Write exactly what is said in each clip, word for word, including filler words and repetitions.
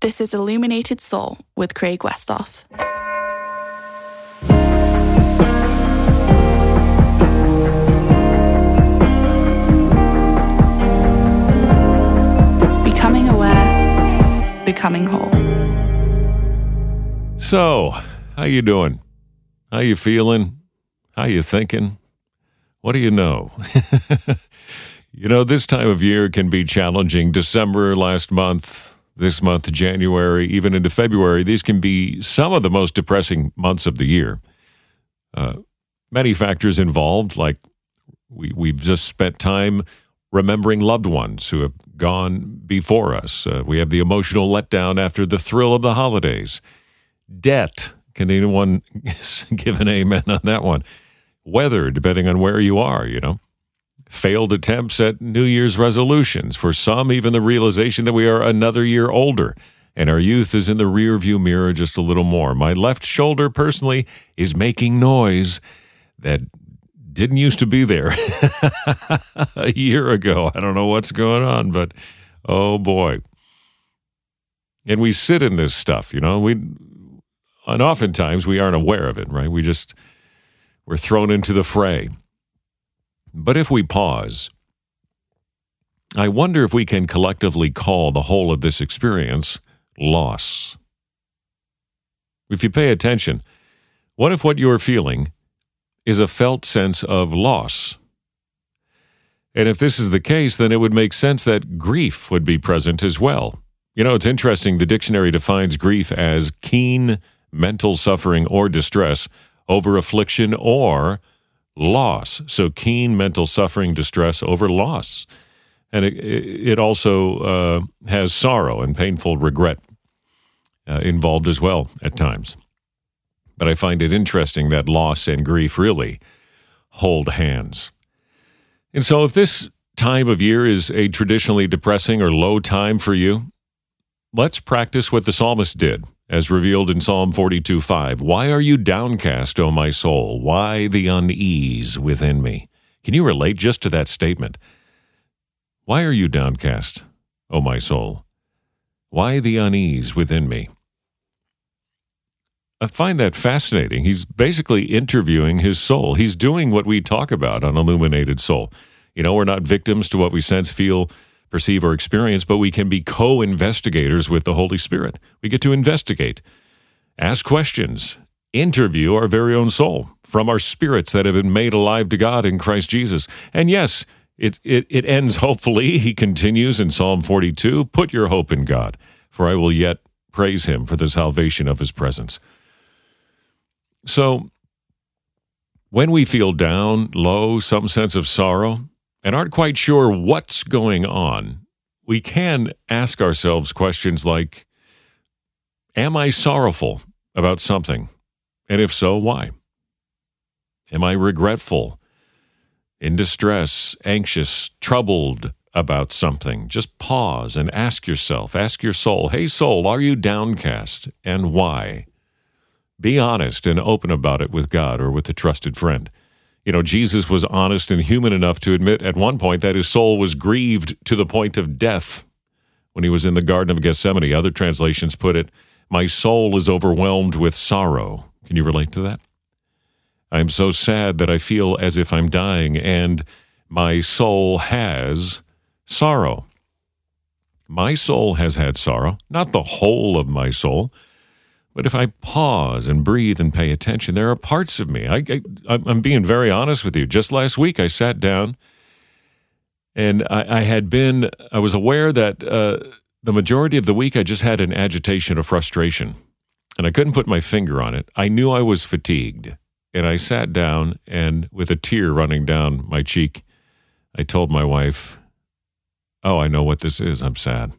This is Illuminated Soul with Craig Westhoff. Becoming aware, becoming whole. So, how you doing? How you feeling? How you thinking? What do you know? You know, this time of year can be challenging. December, last month, this month, January, even into February, these can be some of the most depressing months of the year. Uh, many factors involved, like we, we've just spent time remembering loved ones who have gone before us. Uh, we have the emotional letdown after the thrill of the holidays. Debt. Can anyone give an amen on that one? Weather, depending on where you are, you know. Failed attempts at New Year's resolutions. For some, even the realization that we are another year older and our youth is in the rearview mirror just a little more. My left shoulder, personally, is making noise that didn't used to be there a year ago. I don't know what's going on, but oh boy. And we sit in this stuff, you know. We and oftentimes we aren't aware of it, right? We just, we're thrown into the fray. But if we pause, I wonder if we can collectively call the whole of this experience loss. If you pay attention, what if what you're feeling is a felt sense of loss? And if this is the case, then it would make sense that grief would be present as well. You know, it's interesting, the dictionary defines grief as keen mental suffering or distress over affliction or loss. So keen mental suffering, distress over loss. And it, it also uh, has sorrow and painful regret uh, involved as well at times. But I find it interesting that loss and grief really hold hands. And so if this time of year is a traditionally depressing or low time for you, let's practice what the psalmist did, as revealed in Psalm forty-two five. Why are you downcast, O my soul? Why the unease within me? Can you relate just to that statement? Why are you downcast, O my soul? Why the unease within me? I find that fascinating. He's basically interviewing his soul. He's doing what we talk about on Illuminated Soul. You know, we're not victims to what we sense, feel, perceive, or experience, but we can be co-investigators with the Holy Spirit. We get to investigate, ask questions, interview our very own soul from our spirits that have been made alive to God in Christ Jesus. And yes, it it, it ends, hopefully, he continues in Psalm forty-two, put your hope in God, for I will yet praise him for the salvation of his presence. So, when we feel down, low, some sense of sorrow, and aren't quite sure what's going on, we can ask ourselves questions like, am I sorrowful about something? And if so, why? Am I regretful, in distress, anxious, troubled about something? Just pause and ask yourself, ask your soul, hey soul, are you downcast and why? Be honest and open about it with God or with a trusted friend. You know, Jesus was honest and human enough to admit at one point that his soul was grieved to the point of death when he was in the Garden of Gethsemane. Other translations put it, my soul is overwhelmed with sorrow. Can you relate to that? I am so sad that I feel as if I'm dying, and my soul has sorrow. My soul has had sorrow, not the whole of my soul. But if I pause and breathe and pay attention, there are parts of me. I, I, I'm being very honest with you. Just last week, I sat down, and I, I had been, I was aware that uh, the majority of the week, I just had an agitation of frustration, and I couldn't put my finger on it. I knew I was fatigued, and I sat down, and with a tear running down my cheek, I told my wife, oh, I know what this is. I'm sad.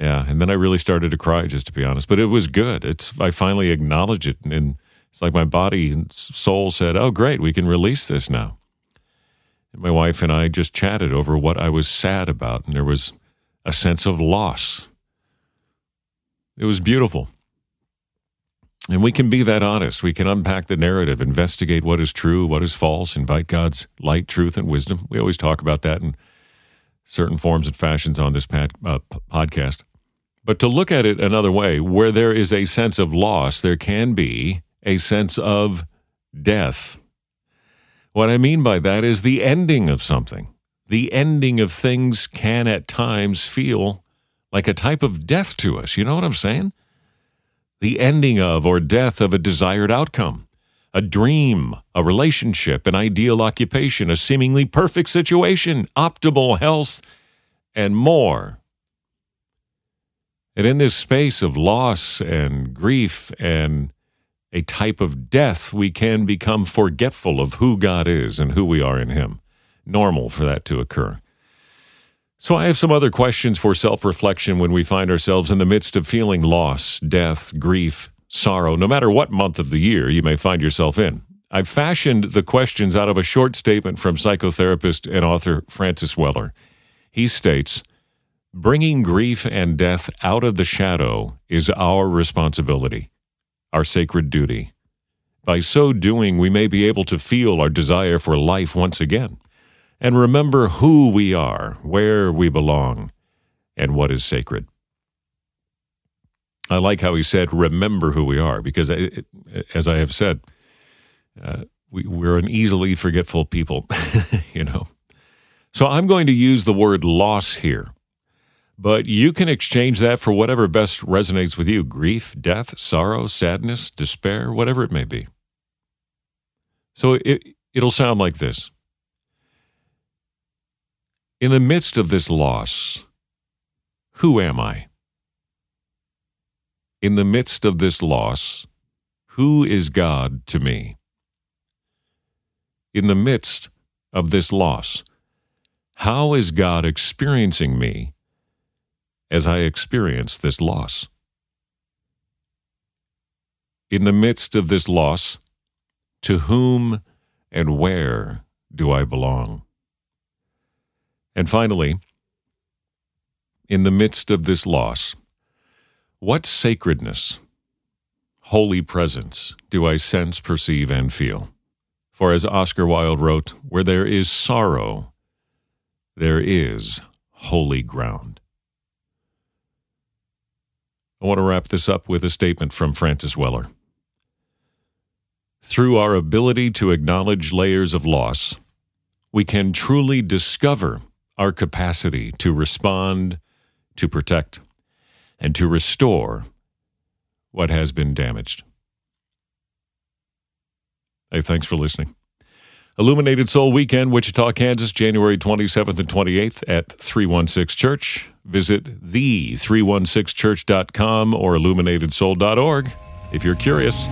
Yeah, and then I really started to cry, just to be honest. But it was good. It's I finally acknowledged it, and it's like my body and soul said, oh, great, we can release this now. And my wife and I just chatted over what I was sad about, and there was a sense of loss. It was beautiful. And we can be that honest. We can unpack the narrative, investigate what is true, what is false, invite God's light, truth, and wisdom. We always talk about that in certain forms and fashions on this pad, uh, podcast. But to look at it another way, where there is a sense of loss, there can be a sense of death. What I mean by that is the ending of something. The ending of things can at times feel like a type of death to us. You know what I'm saying? The ending of or death of a desired outcome, a dream, a relationship, an ideal occupation, a seemingly perfect situation, optimal health, and more. And in this space of loss and grief and a type of death, we can become forgetful of who God is and who we are in Him. Normal for that to occur. So I have some other questions for self-reflection when we find ourselves in the midst of feeling loss, death, grief, sorrow, no matter what month of the year you may find yourself in. I've fashioned the questions out of a short statement from psychotherapist and author Francis Weller. He states, "Bringing grief and death out of the shadow is our responsibility, our sacred duty. By so doing, we may be able to feel our desire for life once again, and remember who we are, where we belong, and what is sacred." I like how he said, remember who we are, because it, as I have said, uh, we, we're an easily forgetful people, you know. So I'm going to use the word loss here, but you can exchange that for whatever best resonates with you, grief, death, sorrow, sadness, despair, whatever it may be. So it, it'll sound like this. In the midst of this loss, who am I? In the midst of this loss, who is God to me? In the midst of this loss, how is God experiencing me as I experience this loss? In the midst of this loss, to whom and where do I belong? And finally, in the midst of this loss, what sacredness, holy presence, do I sense, perceive, and feel? For as Oscar Wilde wrote, where there is sorrow, there is holy ground. I want to wrap this up with a statement from Francis Weller. Through our ability to acknowledge layers of loss, we can truly discover our capacity to respond, to protect, and to restore what has been damaged. Hey, thanks for listening. Illuminated Soul Weekend, Wichita, Kansas, January twenty-seventh and twenty-eighth at three one six Church. Visit the three one six church dot com or illuminated soul dot org if you're curious.